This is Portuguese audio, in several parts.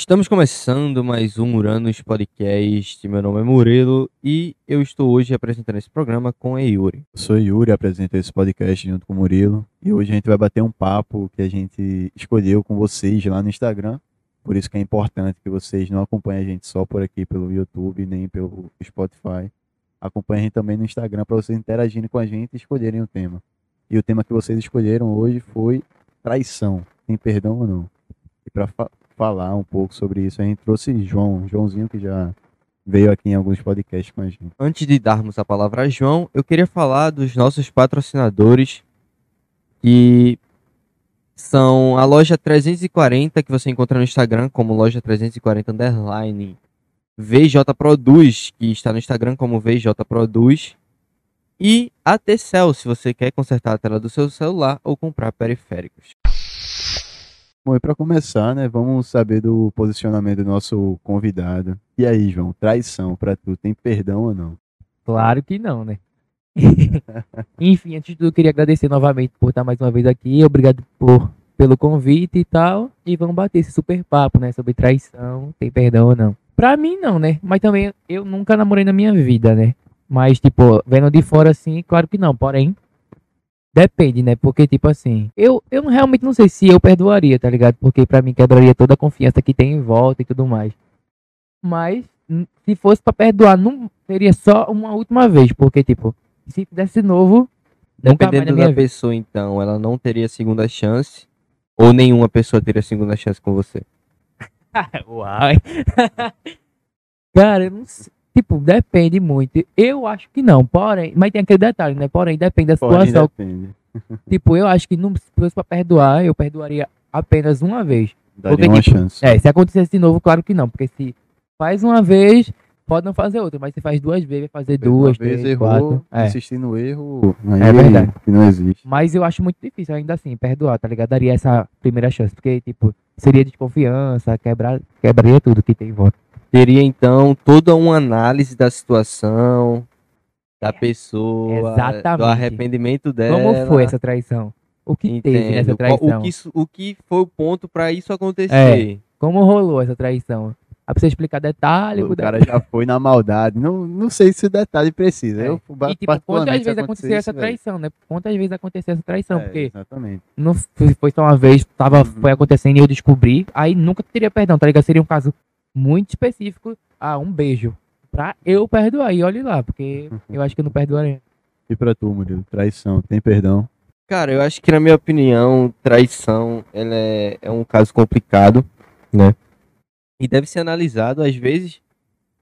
Estamos começando mais um Uranus Podcast. Meu nome é Murilo e eu estou hoje apresentando esse programa com a Yuri. Eu sou Yuri, apresento esse podcast junto com o Murilo. E hoje a gente vai bater um papo que a gente escolheu com vocês lá no Instagram. Por isso que é importante que vocês não acompanhem a gente só por aqui pelo YouTube, nem pelo Spotify. Acompanhem a gente também no Instagram para vocês interagirem com a gente e escolherem o tema. E o tema que vocês escolheram hoje foi traição. Tem perdão ou não? E para falar um pouco sobre isso, a gente trouxe Joãozinho, que já veio aqui em alguns podcasts com a gente. Antes de darmos a palavra a João, eu queria falar dos nossos patrocinadores, que são a Loja 340, que você encontra no Instagram como Loja 340 _ VJ Produz, que está no Instagram como VJ Produz, e a T-Cell, se você quer consertar a tela do seu celular ou comprar periféricos. Bom, e para começar, né, vamos saber do posicionamento do nosso convidado. E aí, João, traição para tu, tem perdão ou não? Claro que não, né? Enfim, antes de tudo, eu queria agradecer novamente por estar mais uma vez aqui. Obrigado pelo convite e tal. E vamos bater esse super papo, né, sobre traição, tem perdão ou não. Pra mim, não, né? Mas também, eu nunca namorei na minha vida, né? Mas, tipo, vendo de fora, assim, claro que não, porém... Depende, né? Porque, tipo assim, eu realmente não sei se eu perdoaria, tá ligado? Porque pra mim quebraria toda a confiança que tem em volta e tudo mais. Mas, se fosse pra perdoar, não seria só uma última vez. Porque, tipo, se fizesse de novo... Dependendo da pessoa, então, ela não teria segunda chance? Ou nenhuma pessoa teria segunda chance com você? Uai! Cara, eu não sei. Tipo, depende muito. Eu acho que não, porém... Mas tem aquele detalhe, né? Porém, depende da situação. Depende. Tipo, eu acho que não, se fosse pra perdoar, eu perdoaria apenas uma vez. Daria porque, uma chance. É, se acontecesse de novo, claro que não. Porque se faz uma vez, pode não fazer outra. Mas se faz duas vezes, vai fazer duas, três, errou, quatro. Insistir no erro, é verdade. Que não existe. Mas eu acho muito difícil, ainda assim, perdoar, tá ligado? Daria essa primeira chance. Porque, tipo, seria desconfiança, quebraria tudo que tem em volta. Teria, então, toda uma análise da situação, da pessoa, exatamente. Do arrependimento dela. Como foi essa traição? O que teve nessa traição? O que foi o ponto para isso acontecer? É. Como rolou essa traição? Aí precisa explicar detalhe. O cara já foi na maldade. Não sei se o detalhe precisa. É. E, tipo, quantas vezes aconteceu essa traição, né? Quantas vezes aconteceu essa traição? Porque exatamente. Não foi só uma vez, foi acontecendo e eu descobri. Aí nunca teria perdão, tá ligado? Seria um caso... muito específico, um beijo pra eu perdoar, e olhe lá, porque eu acho que eu não perdoaria. E pra tu, Murilo, traição, tem perdão? Cara, eu acho que, na minha opinião, traição ela é um caso complicado, né, e deve ser analisado. Às vezes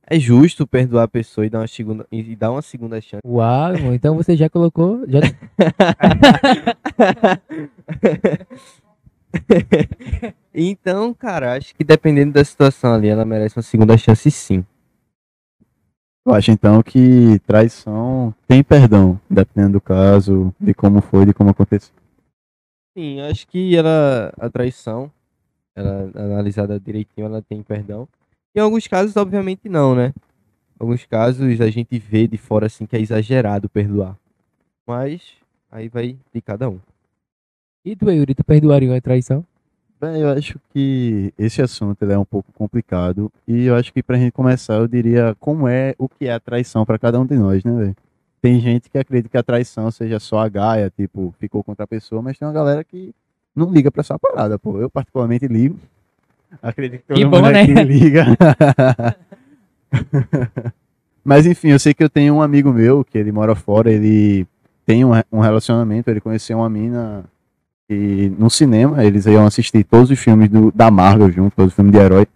é justo perdoar a pessoa e dar uma segunda chance. Uau, então você já colocou Então, cara, acho que dependendo da situação ali, ela merece uma segunda chance, sim. Eu acho, então, que traição tem perdão, dependendo do caso, de como foi, de como aconteceu. Sim, acho que a traição, ela analisada direitinho, ela tem perdão. Em alguns casos, obviamente, não, né? Em alguns casos, a gente vê de fora, assim, que é exagerado perdoar. Mas, aí vai de cada um. E tu, Yuri, tu perdoaria uma traição? Bem, eu acho que esse assunto é um pouco complicado. E eu acho que pra gente começar, eu diria o que é a traição pra cada um de nós, né, velho? Tem gente que acredita que a traição seja só a gaia, tipo, ficou contra a pessoa, mas tem uma galera que não liga pra essa parada, pô. Eu particularmente ligo. Acredito que todo mundo aqui liga. Mas enfim, eu sei que eu tenho um amigo meu, que ele mora fora, ele tem um relacionamento, ele conheceu uma mina... E no cinema, eles iam assistir todos os filmes da Marvel junto, todos os filmes de herói.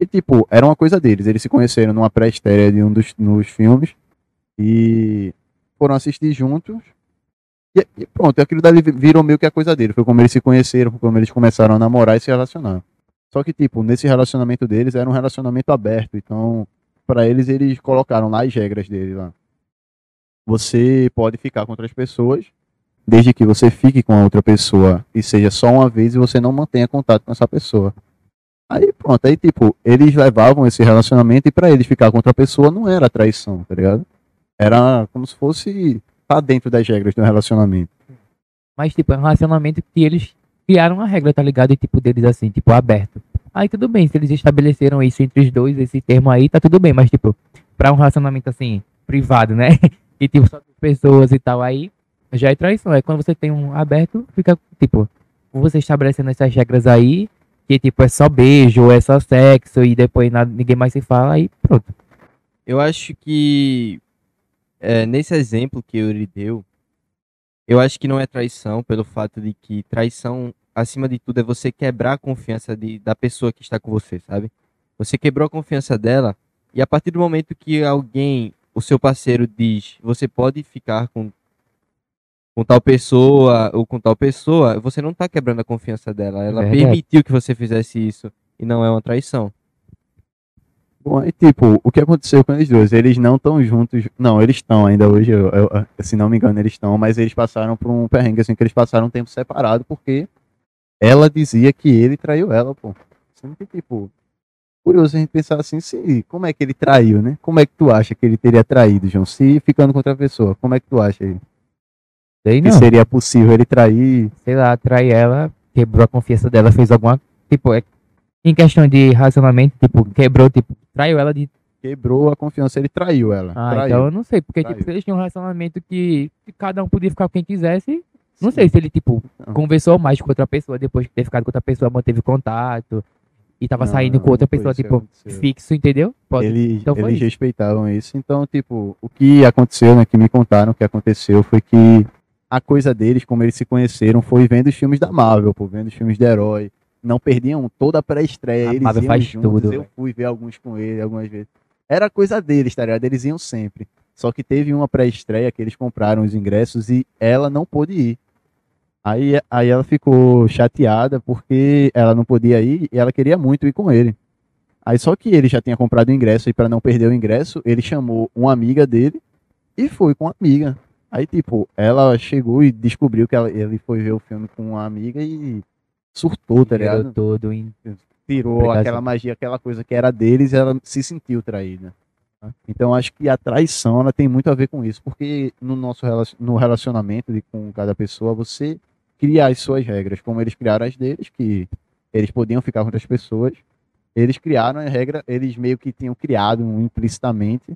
E, tipo, era uma coisa deles. Eles se conheceram numa pré-estreia de um dos filmes e foram assistir juntos. E pronto, aquilo dali virou meio que a coisa deles. Foi como eles se conheceram, foi como eles começaram a namorar e se relacionar. Só que, tipo, nesse relacionamento deles, era um relacionamento aberto. Então, pra eles colocaram lá as regras deles lá. Você pode ficar com outras pessoas, desde que você fique com a outra pessoa e seja só uma vez e você não mantenha contato com essa pessoa. Aí pronto, aí tipo, eles levavam esse relacionamento e pra eles ficar com outra pessoa não era traição, tá ligado? Era como se fosse tá dentro das regras do relacionamento. Mas tipo, é um relacionamento que eles criaram uma regra, tá ligado? E tipo, deles assim, tipo, aberto. Aí tudo bem, se eles estabeleceram isso entre os dois, esse termo aí, tá tudo bem. Mas, tipo, pra um relacionamento, assim, privado, né? E, tipo, só com pessoas e tal, aí já é traição. É quando você tem um aberto, fica, tipo, você estabelecendo essas regras aí, que, tipo, é só beijo, é só sexo, e depois nada, ninguém mais se fala, aí pronto. Eu acho que, nesse exemplo que o Yuri deu, eu acho que não é traição, pelo fato de que traição, acima de tudo, é você quebrar a confiança da pessoa que está com você, sabe? Você quebrou a confiança dela, e a partir do momento que alguém, o seu parceiro, diz, você pode ficar com tal pessoa ou com tal pessoa, você não está quebrando a confiança dela. Ela permitiu que você fizesse isso, e não é uma traição. Bom, e tipo, o que aconteceu com eles dois? Eles não estão juntos, não, eles estão ainda hoje, se não me engano eles estão, mas eles passaram por um perrengue assim, que eles passaram um tempo separado, porque ela dizia que ele traiu ela, pô. Sempre, tipo, curioso a gente pensar assim, se, como é que ele traiu, né? Como é que tu acha que ele teria traído, João? Se ficando com outra pessoa, como é que tu acha aí? Sei não. Que seria possível ele trair? Sei lá, trair ela, quebrou a confiança dela, fez alguma... Tipo, em questão de relacionamento, tipo, quebrou, tipo, traiu ela de... Quebrou a confiança, ele traiu ela. Ah, traiu. Então eu não sei, porque tipo, eles tinham um relacionamento que cada um podia ficar com quem quisesse... Não sei se ele, tipo, conversou mais com outra pessoa depois de ter ficado com outra pessoa, manteve contato e tava saindo com outra pessoa, tipo, fixo, entendeu? Eles respeitavam isso. Então, tipo, o que aconteceu, né, que me contaram que aconteceu foi que a coisa deles, como eles se conheceram, foi vendo os filmes da Marvel, pô, vendo os filmes de herói. Não perdiam toda a pré-estreia, eles iam juntos, tudo, eu fui ver alguns com ele algumas vezes. Era coisa deles, tá ligado? Eles iam sempre. Só que teve uma pré-estreia que eles compraram os ingressos e ela não pôde ir. Aí ela ficou chateada porque ela não podia ir e ela queria muito ir com ele. Aí só que ele já tinha comprado o ingresso e para não perder o ingresso, ele chamou uma amiga dele e foi com a amiga. Aí tipo, ela chegou e descobriu que ele foi ver o filme com a amiga e surtou, tá ligado? Tirou aquela magia, aquela coisa que era deles e ela se sentiu traída. Então acho que a traição ela tem muito a ver com isso, porque no relacionamento com cada pessoa você... criar as suas regras, como eles criaram as deles, que eles podiam ficar com outras pessoas, eles criaram a regra, eles meio que tinham criado implicitamente,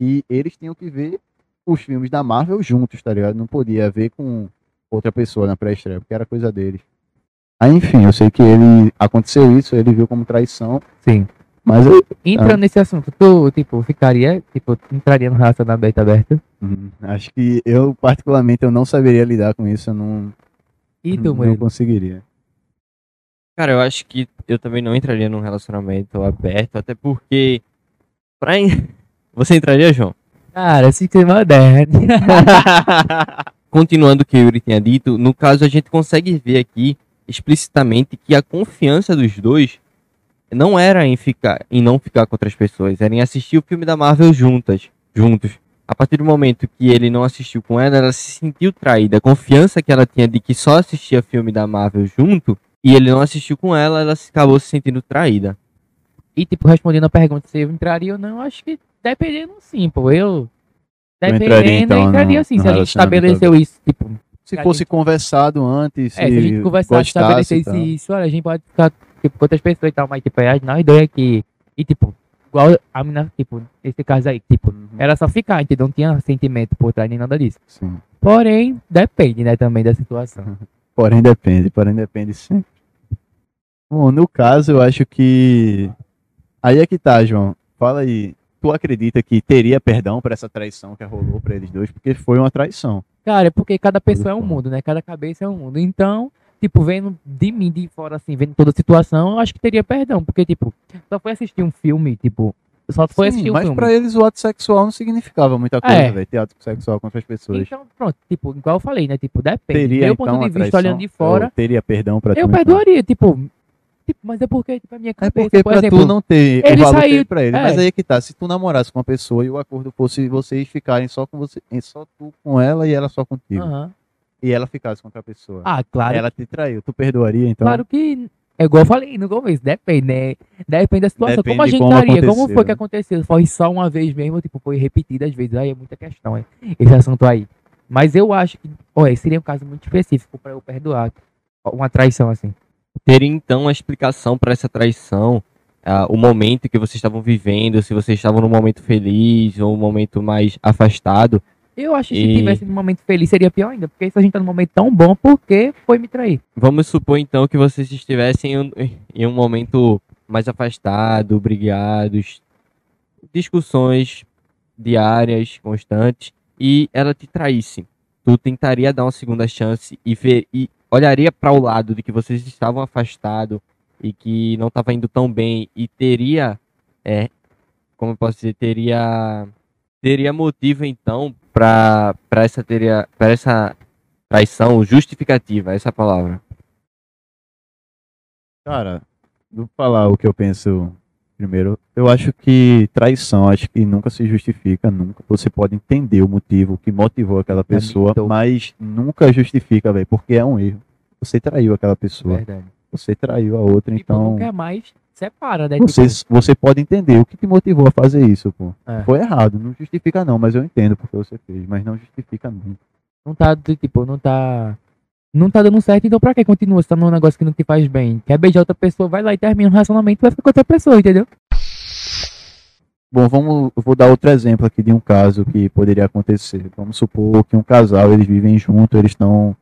e eles tinham que ver os filmes da Marvel juntos, tá ligado? Não podia ver com outra pessoa na pré-estreia, porque era coisa deles. Aí, enfim, eu sei que aconteceu isso, ele viu como traição. Sim. Mas entrando nesse assunto, tu, tipo, entraria no relacionamento aberto? Acho que eu, particularmente, eu não saberia lidar com isso, eu não... E tu, Murilo? Não conseguiria. Cara, eu acho que eu também não entraria num relacionamento aberto, até porque... Você entraria, João? Cara, assim que é moderno. Continuando o que o Yuri tinha dito, no caso a gente consegue ver aqui, explicitamente, que a confiança dos dois não era em não ficar com outras pessoas, era em assistir o filme da Marvel juntos. A partir do momento que ele não assistiu com ela, ela se sentiu traída. A confiança que ela tinha de que só assistia filme da Marvel junto, e ele não assistiu com ela, ela acabou se sentindo traída. E, tipo, respondendo a pergunta se eu entraria ou não, acho que dependendo, sim, pô. Eu entraria sim, se a gente estabeleceu isso, tipo... Se fosse conversado antes, se a gente conversasse, estabelecesse isso, olha, a gente pode ficar, tipo, com outras pessoas e tal, mas, tipo, nós dois aqui, e, tipo... Igual a mina, tipo, esse caso aí, tipo, era só ficar, entendeu? Não tinha sentimento por trás nem nada disso. Sim. Porém, depende, né, também da situação. Porém depende, sim. Bom, no caso, eu acho que... Aí é que tá, João. Fala aí, tu acredita que teria perdão pra essa traição que rolou pra eles dois? Porque foi uma traição. Cara, é porque cada pessoa é um mundo, né? Cada cabeça é um mundo. Então... Tipo, vendo de mim de fora, assim, vendo toda a situação, eu acho que teria perdão. Porque, tipo, só foi assistir um filme, tipo... Só foi assistir um filme. Mas pra eles o ato sexual não significava muita coisa, velho. Ter ato sexual com outras pessoas. Então, pronto, tipo, igual eu falei, né? Tipo, depende. Teria, meu ponto de vista, olhando de fora... Teria perdão pra tu? Eu perdoaria, tipo... Mas é porque, tipo, a minha cabeça... É porque por pra exemplo, tu não ter... Ele saiu... pra ele. Mas aí é que tá. Se tu namorasse com uma pessoa e o acordo fosse vocês ficarem só com você... Só tu com ela e ela só contigo. E ela ficasse com outra pessoa. Ah, claro. Ela te traiu. Tu perdoaria, então? Claro que... É igual eu falei no começo. Depende, né? Depende da situação. Depende como a gente estaria. Como foi que aconteceu? Foi só uma vez mesmo? Tipo, foi repetida às vezes. Aí é muita questão, hein? Esse assunto aí. Mas eu acho que... Olha, seria um caso muito específico pra eu perdoar. Uma traição, assim. Teria então a explicação para essa traição, o momento que vocês estavam vivendo, se vocês estavam num momento feliz ou um momento mais afastado. Eu acho que se tivesse num momento feliz seria pior ainda, porque se a gente tá num momento tão bom, por que foi me trair? Vamos supor então que vocês estivessem em um momento mais afastado, brigados, discussões diárias, constantes, e ela te traísse. Tu tentaria dar uma segunda chance e olharia para o lado de que vocês estavam afastados e que não estava indo tão bem e teria, como eu posso dizer, teria motivo então para essa traição justificativa, essa palavra. Cara, vou falar o que eu penso primeiro. Eu acho que traição, acho que nunca se justifica, nunca. Você pode entender o motivo que motivou aquela pessoa, mas nunca justifica, velho, porque é um erro. Você traiu aquela pessoa. Verdade. Você traiu a outra, então... Tipo, não quer mais, separa, né? Você pode entender o que te motivou a fazer isso, pô. É. Foi errado, não justifica não, mas eu entendo porque você fez, mas não justifica não. Não tá, tipo, não tá dando certo, então pra que continua? Você tá num negócio que não te faz bem. Quer beijar outra pessoa, vai lá e termina o relacionamento, vai ficar com outra pessoa, entendeu? Bom, eu vou dar outro exemplo aqui de um caso que poderia acontecer. Vamos supor que um casal, eles vivem junto, eles estão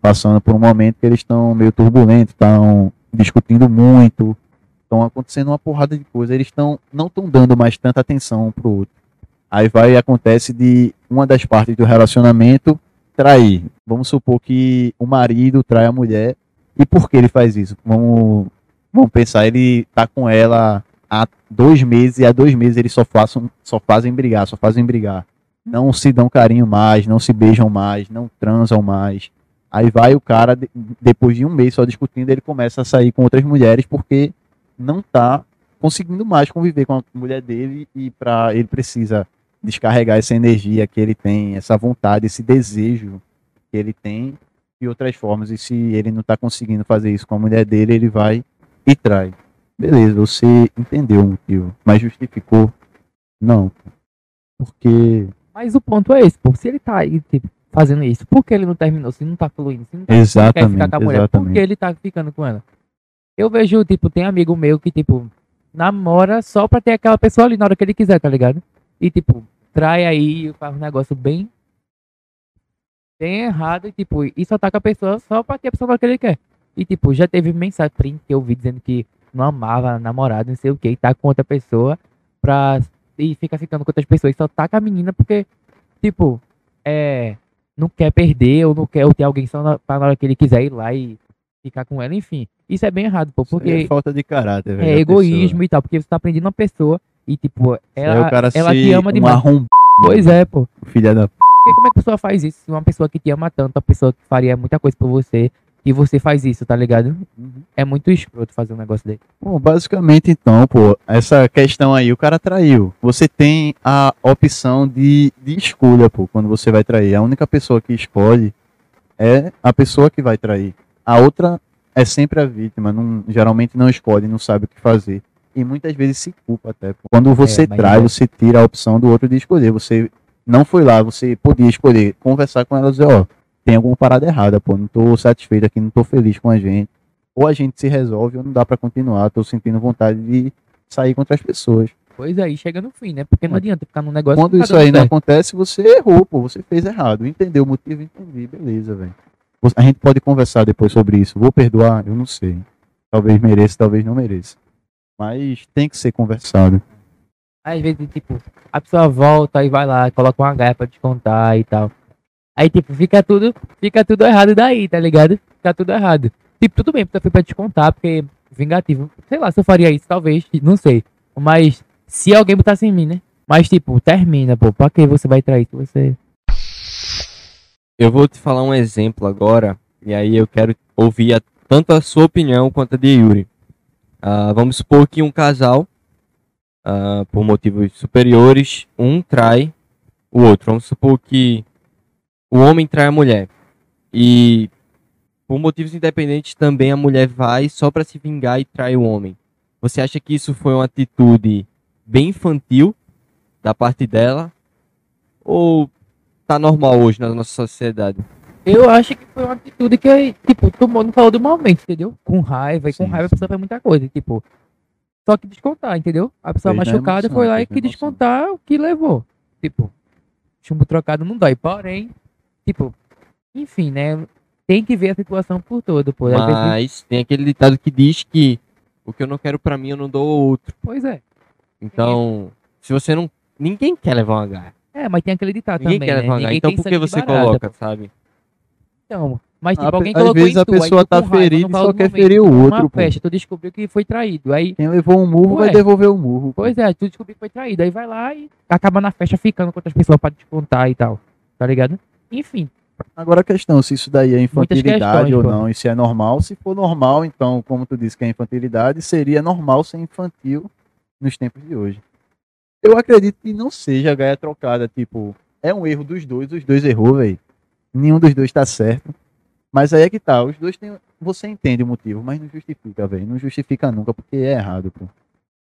passando por um momento que eles estão meio turbulentos, estão discutindo muito, estão acontecendo uma porrada de coisa, eles não estão dando mais tanta atenção um pro outro. Aí acontece de uma das partes do relacionamento trair. Vamos supor que o marido trai a mulher. E por que ele faz isso? Vamos pensar, ele tá com ela há 2 meses, e há 2 meses eles só fazem brigar. Não se dão carinho mais, não se beijam mais, não transam mais. Aí o cara, depois de um mês só discutindo, ele começa a sair com outras mulheres porque não tá conseguindo mais conviver com a mulher dele e ele precisa descarregar essa energia que ele tem, essa vontade, esse desejo que ele tem de outras formas. E se ele não tá conseguindo fazer isso com a mulher dele, ele vai e trai. Beleza, você entendeu o motivo, mas justificou? Não. Porque... Mas o ponto é esse, pô. Se ele tá aí, tipo, fazendo isso, por que ele não terminou? Se não tá fluindo, se não tá, quer ficar com a mulher, por que ele tá ficando com ela? Eu vejo, tipo, tem amigo meu que, tipo, namora só pra ter aquela pessoa ali na hora que ele quiser, tá ligado? E, tipo, trai aí, faz um negócio bem errado e, tipo, isso ataca a pessoa só pra ter a pessoa na hora que ele quer. E, tipo, já teve mensagem print que eu vi dizendo que não amava a namorada, não sei o que, e tá com outra pessoa e fica ficando com outras pessoas, só taca a menina porque, tipo, não quer perder ou não quer ter alguém só pra na hora que ele quiser ir lá e ficar com ela, enfim. Isso é bem errado, pô, porque... É falta de caráter, velho. É egoísmo pessoa. E tal, porque você tá prendendo uma pessoa e, tipo, ela te ama demais. Pois é, pô. Filha da p... Porque como é que a pessoa faz isso? Uma pessoa que te ama tanto, uma pessoa que faria muita coisa por você e você faz isso, tá ligado? Uhum. É muito escroto fazer um negócio dele. Bom, basicamente, então, pô, essa questão aí, o cara traiu. Você tem a opção de escolha, pô, quando você vai trair. A única pessoa que escolhe é a pessoa que vai trair. A outra é sempre a vítima, geralmente não escolhe, não sabe o que fazer. E muitas vezes se culpa até, pô. Quando você trai, você tira a opção do outro de escolher. Você não foi lá, você podia escolher, conversar com ela e dizer, ó... Tem alguma parada errada, pô, não tô satisfeito aqui, não tô feliz com a gente. Ou a gente se resolve ou não dá pra continuar, tô sentindo vontade de sair com outras pessoas. Pois aí, chega no fim, né? Porque não adianta ficar num negócio... Quando isso aí não acontece, você errou, pô, você fez errado. Entendeu o motivo? Entendi, beleza, velho. A gente pode conversar depois sobre isso. Vou perdoar? Eu não sei. Talvez mereça, talvez não mereça. Mas tem que ser conversado. Às vezes, tipo, a pessoa volta e vai lá, coloca uma gaia pra descontar e tal. Aí, tipo, fica tudo errado daí, tá ligado? Fica tudo errado. Tipo, tudo bem, porque eu fui pra descontar, porque vingativo. Sei lá, se eu faria isso, talvez, não sei. Mas, se alguém botasse em mim, né? Mas, tipo, termina, pô. Pra que você vai trair? Você... Eu vou te falar um exemplo agora. E aí eu quero ouvir tanto a sua opinião quanto a de Yuri. Vamos supor que um casal, por motivos superiores, um trai o outro. Vamos supor que... O homem trai a mulher e, por motivos independentes, também a mulher vai só para se vingar e trai o homem. Você acha que isso foi uma atitude bem infantil da parte dela ou tá normal hoje na nossa sociedade? Eu acho que foi uma atitude que, tipo, tomou no calor do momento, entendeu? Com raiva, e com raiva a pessoa faz muita coisa, tipo... Só que descontar, entendeu? A pessoa fez machucada emoção, foi lá e que descontar o que levou. Tipo, chumbo trocado não dói, porém... Tipo, enfim, né? Tem que ver a situação por todo, pô. Mas tem aquele ditado que diz que o que eu não quero pra mim, eu não dou ao outro. Pois é. Então, se você não... Ninguém quer levar uma garra. É, mas tem aquele ditado também, né? Ninguém quer levar uma garra. Então, por que você coloca, sabe? Então, mas tipo, alguém colocou em tu. Às vezes a pessoa tá ferida e só quer ferir o outro, pô. Uma festa, tu descobriu que foi traído. Aí... Quem levou um murro vai devolver um murro. Pois é, tu descobriu que foi traído. Aí vai lá e acaba na festa ficando com outras pessoas pra descontar e tal. Tá ligado? Enfim. Agora a questão, se isso daí é infantilidade ou não, e se é normal. Se for normal, então, como tu disse que é infantilidade, seria normal ser infantil nos tempos de hoje. Eu acredito que não seja a gaia trocada, tipo, é um erro dos dois, os dois errou, velho. Nenhum dos dois tá certo. Mas aí é que tá, os dois tem, você entende o motivo, mas não justifica, velho. Não justifica nunca, porque é errado, pô.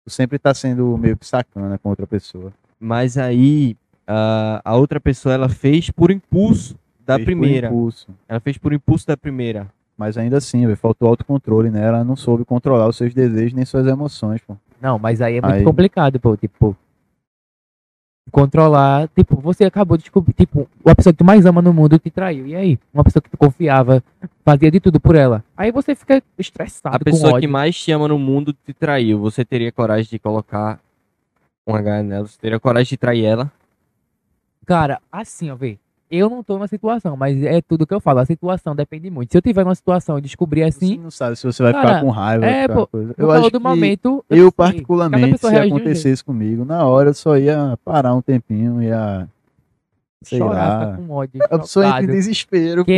Tu sempre tá sendo meio que sacana com outra pessoa. Mas aí, a outra pessoa, ela fez por impulso. Da primeira. Ela fez por impulso da primeira. Mas ainda assim, véio, faltou autocontrole, né? Ela não soube controlar os seus desejos nem suas emoções, pô. Não, mas aí é muito complicado, pô. Tipo, controlar... Tipo, você acabou de descobrir... Tipo, a pessoa que tu mais ama no mundo te traiu. E aí? Uma pessoa que tu confiava, fazia de tudo por ela. Aí você fica estressado, com ódio. A pessoa que mais te ama no mundo te traiu. Você teria coragem de colocar uma gaia nela? Você teria coragem de trair ela? Cara, assim, ó, velho. Eu não tô numa situação, mas é tudo que eu falo. A situação depende muito. Se eu tiver numa situação e descobrir assim... Você não sabe se você vai ficar com raiva. É, pô. Coisa. Eu acho que momento, eu particularmente, se acontecesse comigo, na hora eu só ia parar um tempinho, ia... Sei lá. Com ódio, a pessoa entra em desespero, pô.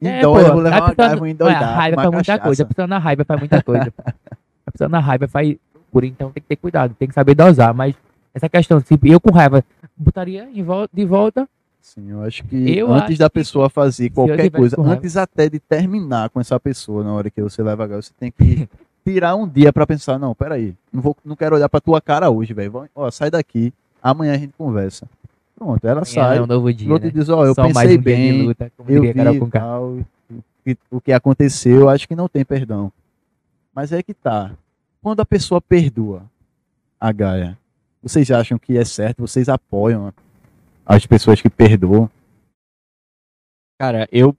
Então eu vou levar uma raiva, vou endoidar. A raiva faz muita coisa. A pessoa na raiva faz muita coisa. A pessoa na raiva faz... Por então tem que ter cuidado, tem que saber dosar. Mas essa questão, se eu com raiva, botaria de volta... Sim, eu acho que antes da pessoa fazer qualquer coisa, antes até de terminar com essa pessoa, na hora que você leva a gaia, você tem que tirar um dia pra pensar, não, peraí, não quero olhar pra tua cara hoje, velho, ó, sai daqui, amanhã a gente conversa. Pronto, ela sai, outro diz, ó, eu pensei bem, eu vi tal, o que aconteceu, acho que não tem perdão. Mas é que tá, quando a pessoa perdoa a gaia, vocês acham que é certo, vocês apoiam as pessoas que perdoam? Cara, eu,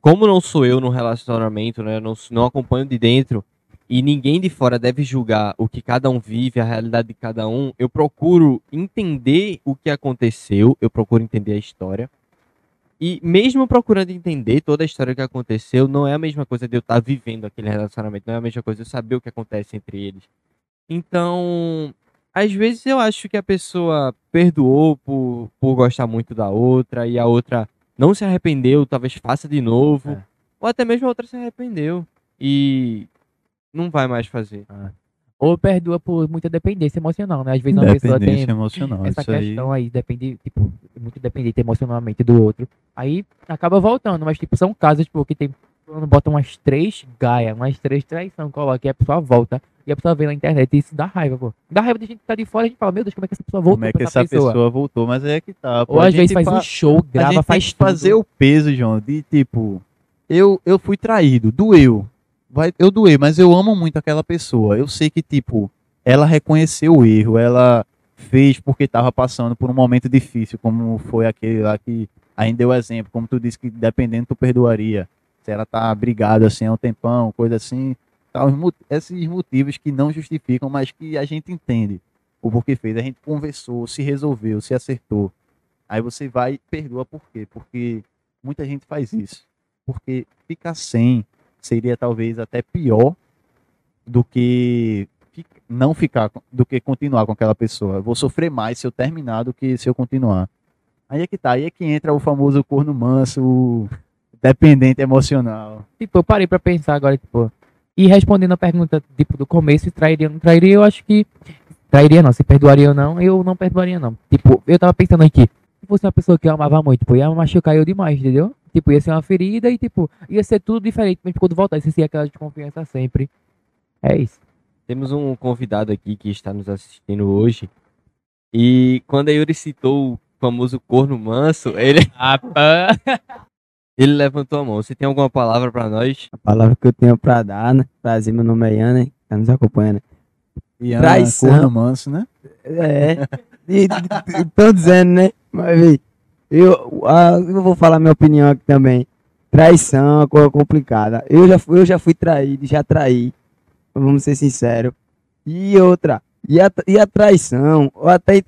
como não sou eu no relacionamento, né, eu não acompanho de dentro, e ninguém de fora deve julgar o que cada um vive, a realidade de cada um, eu procuro entender o que aconteceu, eu procuro entender a história, e mesmo procurando entender toda a história que aconteceu, não é a mesma coisa de eu estar vivendo aquele relacionamento, não é a mesma coisa de eu saber o que acontece entre eles. Então... Às vezes eu acho que a pessoa perdoou por gostar muito da outra e a outra não se arrependeu, talvez faça de novo. É. Ou até mesmo a outra se arrependeu e não vai mais fazer. Ah. Ou perdoa por muita dependência emocional, né? Às vezes uma pessoa tem emocional, essa questão aí depende, tipo, muito dependente emocionalmente do outro. Aí acaba voltando, mas tipo, são casos tipo, que tem... Quando botam umas 3 gaia, umas 3 traição, coloca e a pessoa volta. E a pessoa vê na internet e isso dá raiva, pô. Dá raiva de gente que tá de fora, a gente fala, meu Deus, como é que essa pessoa voltou? Como é que essa pessoa voltou, mas é que tá. Pô. Ou às vezes faz um show, grava, faz tudo. Fazer o peso, João, de tipo, eu fui traído, doeu. Eu doei, mas eu amo muito aquela pessoa. Eu sei que, tipo, ela reconheceu o erro, ela fez porque tava passando por um momento difícil, como foi aquele lá que ainda deu exemplo, como tu disse que dependendo tu perdoaria. Ela tá brigada assim há um tempão, coisa assim, tal, esses motivos que não justificam, mas que a gente entende o porquê fez, a gente conversou, se resolveu, se acertou. Aí você vai e perdoa por quê? Porque muita gente faz isso. Porque ficar sem seria talvez até pior do que não ficar, do que continuar com aquela pessoa. Eu vou sofrer mais se eu terminar do que se eu continuar. Aí é que tá, aí é que entra o famoso corno manso, dependente emocional. Tipo, eu parei pra pensar agora, tipo... E respondendo a pergunta, tipo, do começo, se trairia ou não trairia, eu acho que... Trairia não, se perdoaria ou não, eu não perdoaria não. Tipo, eu tava pensando aqui, se fosse uma pessoa que eu amava muito, tipo, ia machucar eu demais, entendeu? Tipo, ia ser uma ferida e, tipo, ia ser tudo diferente, mas quando voltasse, ia ser aquela desconfiança sempre. É isso. Temos um convidado aqui que está nos assistindo hoje. E quando a Yuri citou o famoso corno manso, ele... Ele levantou a mão. Você tem alguma palavra pra nós? A palavra que eu tenho pra dar, né? Prazer, meu nome é Iana, que tá nos acompanhando. Iana, traição. Corno manso, né? É. Estão dizendo, né? Mas, vi, eu vou falar minha opinião aqui também. Traição é uma coisa complicada. Eu já fui traído, já traí. Vamos ser sinceros. E outra. E a traição,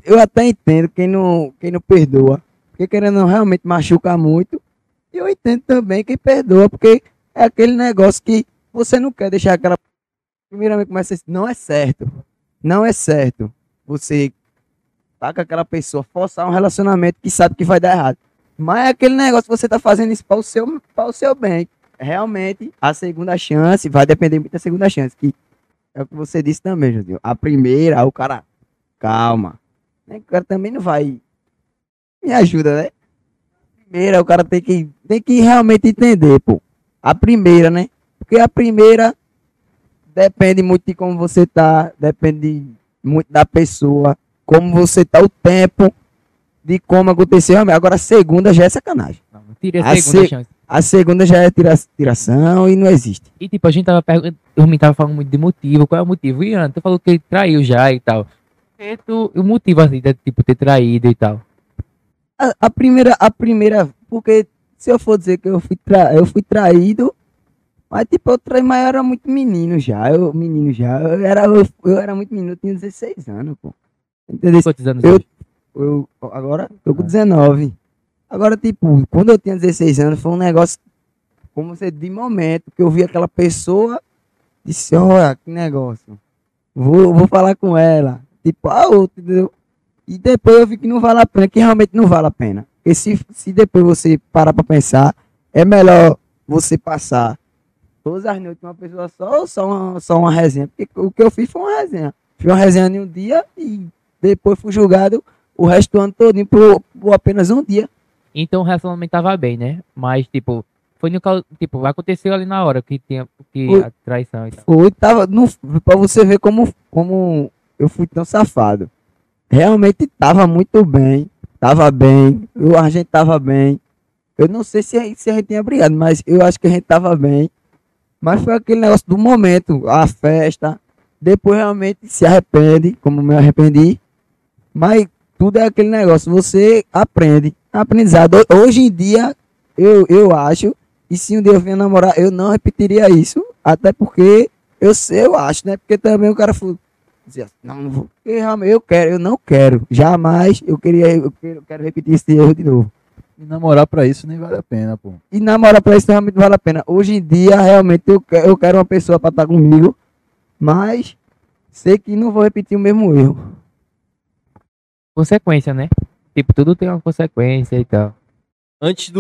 eu até entendo quem não perdoa. Porque querendo realmente machucar muito. E eu entendo também quem perdoa. Porque é aquele negócio que você não quer deixar aquela... Primeiramente começa assim, não é certo. Não é certo. Você tá com aquela pessoa, forçar um relacionamento que sabe que vai dar errado. Mas é aquele negócio que você tá fazendo isso para o seu bem. Realmente, a segunda chance vai depender muito da segunda chance. Que é o que você disse também, Judinho. A primeira, o cara, calma. O cara também não vai... Me ajuda, né? A primeira, o cara tem que realmente entender, pô. A primeira, né? Porque a primeira depende muito de como você tá, depende muito da pessoa, como você tá, o tempo, de como aconteceu. Agora a segunda já é sacanagem. Não, tira a segunda chance. A segunda já é tiração e não existe. E tipo, a gente tava falando muito de motivo. Qual é o motivo? Ian, tu falou que ele traiu já e tal. E tu, o motivo assim, de tipo, ter traído e tal. A primeira, porque se eu for dizer que eu fui traído, mas tipo, eu traí, mas eu era muito menino já. Eu era muito menino, eu tinha 16 anos, pô. Entendeu? Quantos anos eu agora tô com 19. Agora, tipo, quando eu tinha 16 anos, foi um negócio, como você de momento, que eu vi aquela pessoa, disse, olha, que negócio. Vou falar com ela. Tipo, a outra, entendeu? E depois eu vi que não vale a pena, que realmente não vale a pena. Porque se depois você parar pra pensar, é melhor você passar todas as noites uma pessoa só ou só uma resenha. Porque o que eu fiz foi uma resenha. Fiz uma resenha em um dia e depois fui julgado o resto do ano todinho por apenas um dia. Então o relacionamento tava bem, né? Mas tipo, foi no caso, tipo, aconteceu ali na hora que tinha a traição e tal. Foi, tava, não, pra você ver como eu fui tão safado. Realmente tava muito bem, tava bem, a gente tava bem. Eu não sei se a gente tinha brigado, mas eu acho que a gente tava bem. Mas foi aquele negócio do momento, a festa. Depois realmente se arrepende, como me arrependi. Mas tudo é aquele negócio, você aprende. Aprendizado. Hoje em dia, eu acho, e se um dia eu vier namorar, eu não repetiria isso. Até porque eu acho, né? Porque também o cara falou, não vou, eu não quero. Jamais eu quero repetir esse erro de novo. E namorar pra isso nem vale a pena, pô. E namorar pra isso realmente vale a pena. Hoje em dia, realmente, eu quero uma pessoa pra estar comigo, mas sei que não vou repetir o mesmo erro. Consequência, né? Tipo, tudo tem uma consequência e tal. Antes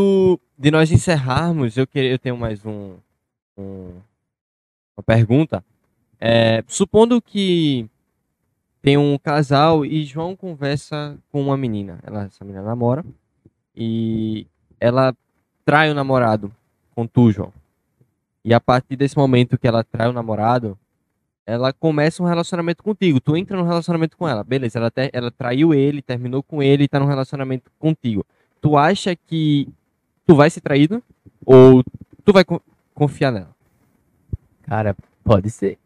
de nós encerrarmos, eu tenho mais uma pergunta. Supondo que tem um casal e João conversa com uma menina. Essa menina namora e ela trai o namorado com tu, João. E a partir desse momento que ela trai o namorado, ela começa um relacionamento contigo. Tu entra num relacionamento com ela. Beleza, ela traiu ele, terminou com ele e tá num relacionamento contigo. Tu acha que tu vai ser traído? Ou tu vai confiar nela? Cara, pode ser.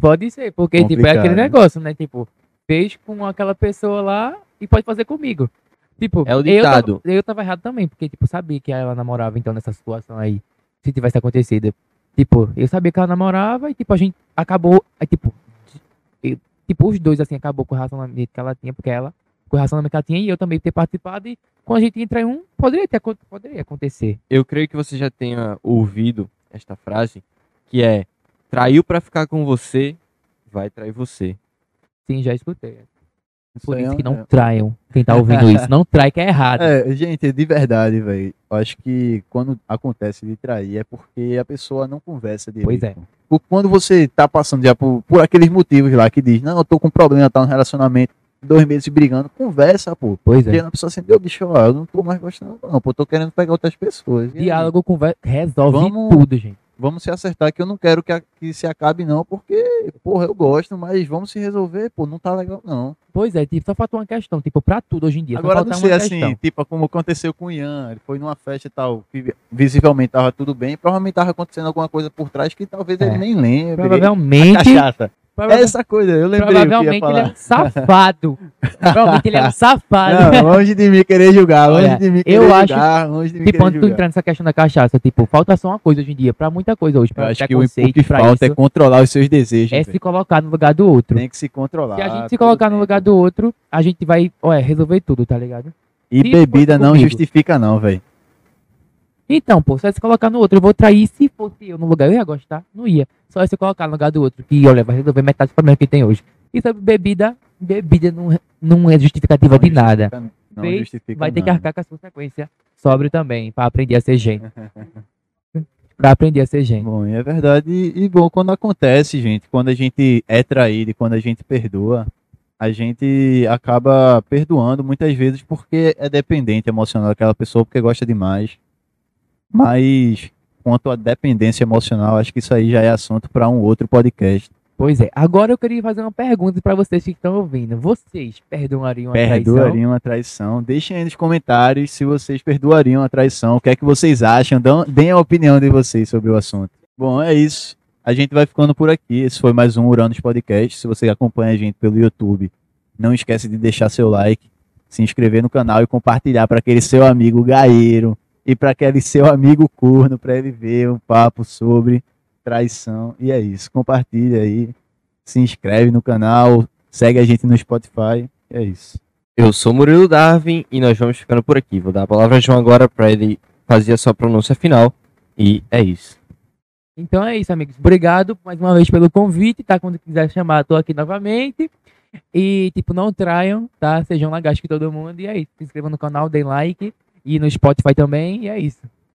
Pode ser, porque tipo, é aquele negócio, né? Tipo, fez com aquela pessoa lá e pode fazer comigo. Tipo, é o ditado. Eu tava errado também, porque tipo, sabia que ela namorava então nessa situação aí, se tivesse acontecido. Tipo, eu sabia que ela namorava e, tipo, a gente acabou... Aí, tipo, os dois, assim, acabou com o relacionamento que ela tinha, porque ela... Com o relacionamento que ela tinha e eu também ter participado. E quando a gente entra em um, poderia acontecer. Eu creio que você já tenha ouvido esta frase, que é... Traiu pra ficar com você, vai trair você. Sim, já escutei. Por isso que não traiam. Quem tá ouvindo isso, não trai, que é errado. É, gente, de verdade, velho. Acho que quando acontece de trair é porque a pessoa não conversa direito. Pois é. Quando você tá passando já por aqueles motivos lá que diz, não, eu tô com problema, tá no relacionamento, 2 meses brigando, conversa, pô. Pois é. Porque a pessoa assim, meu bicho, ó, eu não tô mais gostando, não, pô, tô querendo pegar outras pessoas. Diálogo, conversa, resolve tudo, gente. vamos se acertar, que eu não quero que se acabe não, porque, porra, eu gosto, mas vamos se resolver, pô, não tá legal não. Pois é, tipo, só falta uma questão, tipo, pra tudo hoje em dia. Agora não sei, assim, tipo, como aconteceu com o Ian, ele foi numa festa e tal, que visivelmente tava tudo bem, provavelmente tava acontecendo alguma coisa por trás que talvez ele nem lembre. Provavelmente... A cachaça. Essa coisa, eu lembrei. Provavelmente ele é um safado. Provavelmente ele é um safado. Não, longe de mim querer julgar, longe de mim querer julgar. Tipo, quando tu entra nessa questão da cachaça, tipo, falta só uma coisa hoje em dia, pra muita coisa hoje. Eu acho que o que falta é controlar os seus desejos. É se colocar no lugar do outro. Tem que se controlar. Se a gente se colocar no lugar do outro, a gente vai resolver tudo, tá ligado? E bebida não justifica não, velho. Então, pô, só se colocar no outro, eu vou trair, se fosse eu no lugar, eu ia gostar, não ia. Só se colocar no lugar do outro, que, olha, vai resolver metade do problema que tem hoje. E sobre bebida, bebida não é justificativa de nada. Não justifica, vai ter que arcar com as consequências. Sóbrio também, pra aprender a ser gente. Pra aprender a ser gente. Bom, é verdade. E bom, quando acontece, gente, quando a gente é traído e quando a gente perdoa, a gente acaba perdoando muitas vezes porque é dependente emocional daquela pessoa, porque gosta demais. Mas, quanto à dependência emocional, acho que isso aí já é assunto para um outro podcast. Pois é. Agora eu queria fazer uma pergunta para vocês que estão ouvindo. Vocês perdoariam a traição? Perdoariam a traição? Deixem aí nos comentários se vocês perdoariam a traição. O que é que vocês acham? Deem a opinião de vocês sobre o assunto. Bom, é isso. A gente vai ficando por aqui. Esse foi mais um Uranus Podcast. Se você acompanha a gente pelo YouTube, não esquece de deixar seu like, se inscrever no canal e compartilhar para aquele seu amigo gaeiro. E para aquele seu amigo corno, para ele ver um papo sobre traição. E é isso. Compartilha aí. Se inscreve no canal. Segue a gente no Spotify. É isso. Eu sou Murilo Darwin e nós vamos ficando por aqui. Vou dar a palavra a João agora para ele fazer a sua pronúncia final. E é isso. Então é isso, amigos. Obrigado mais uma vez pelo convite, tá? Quando quiser chamar, estou aqui novamente. E, tipo, não traiam, tá? Sejam lagastos que todo mundo. E é isso. Se inscrevam no canal, deem like. E no Spotify também, e é isso.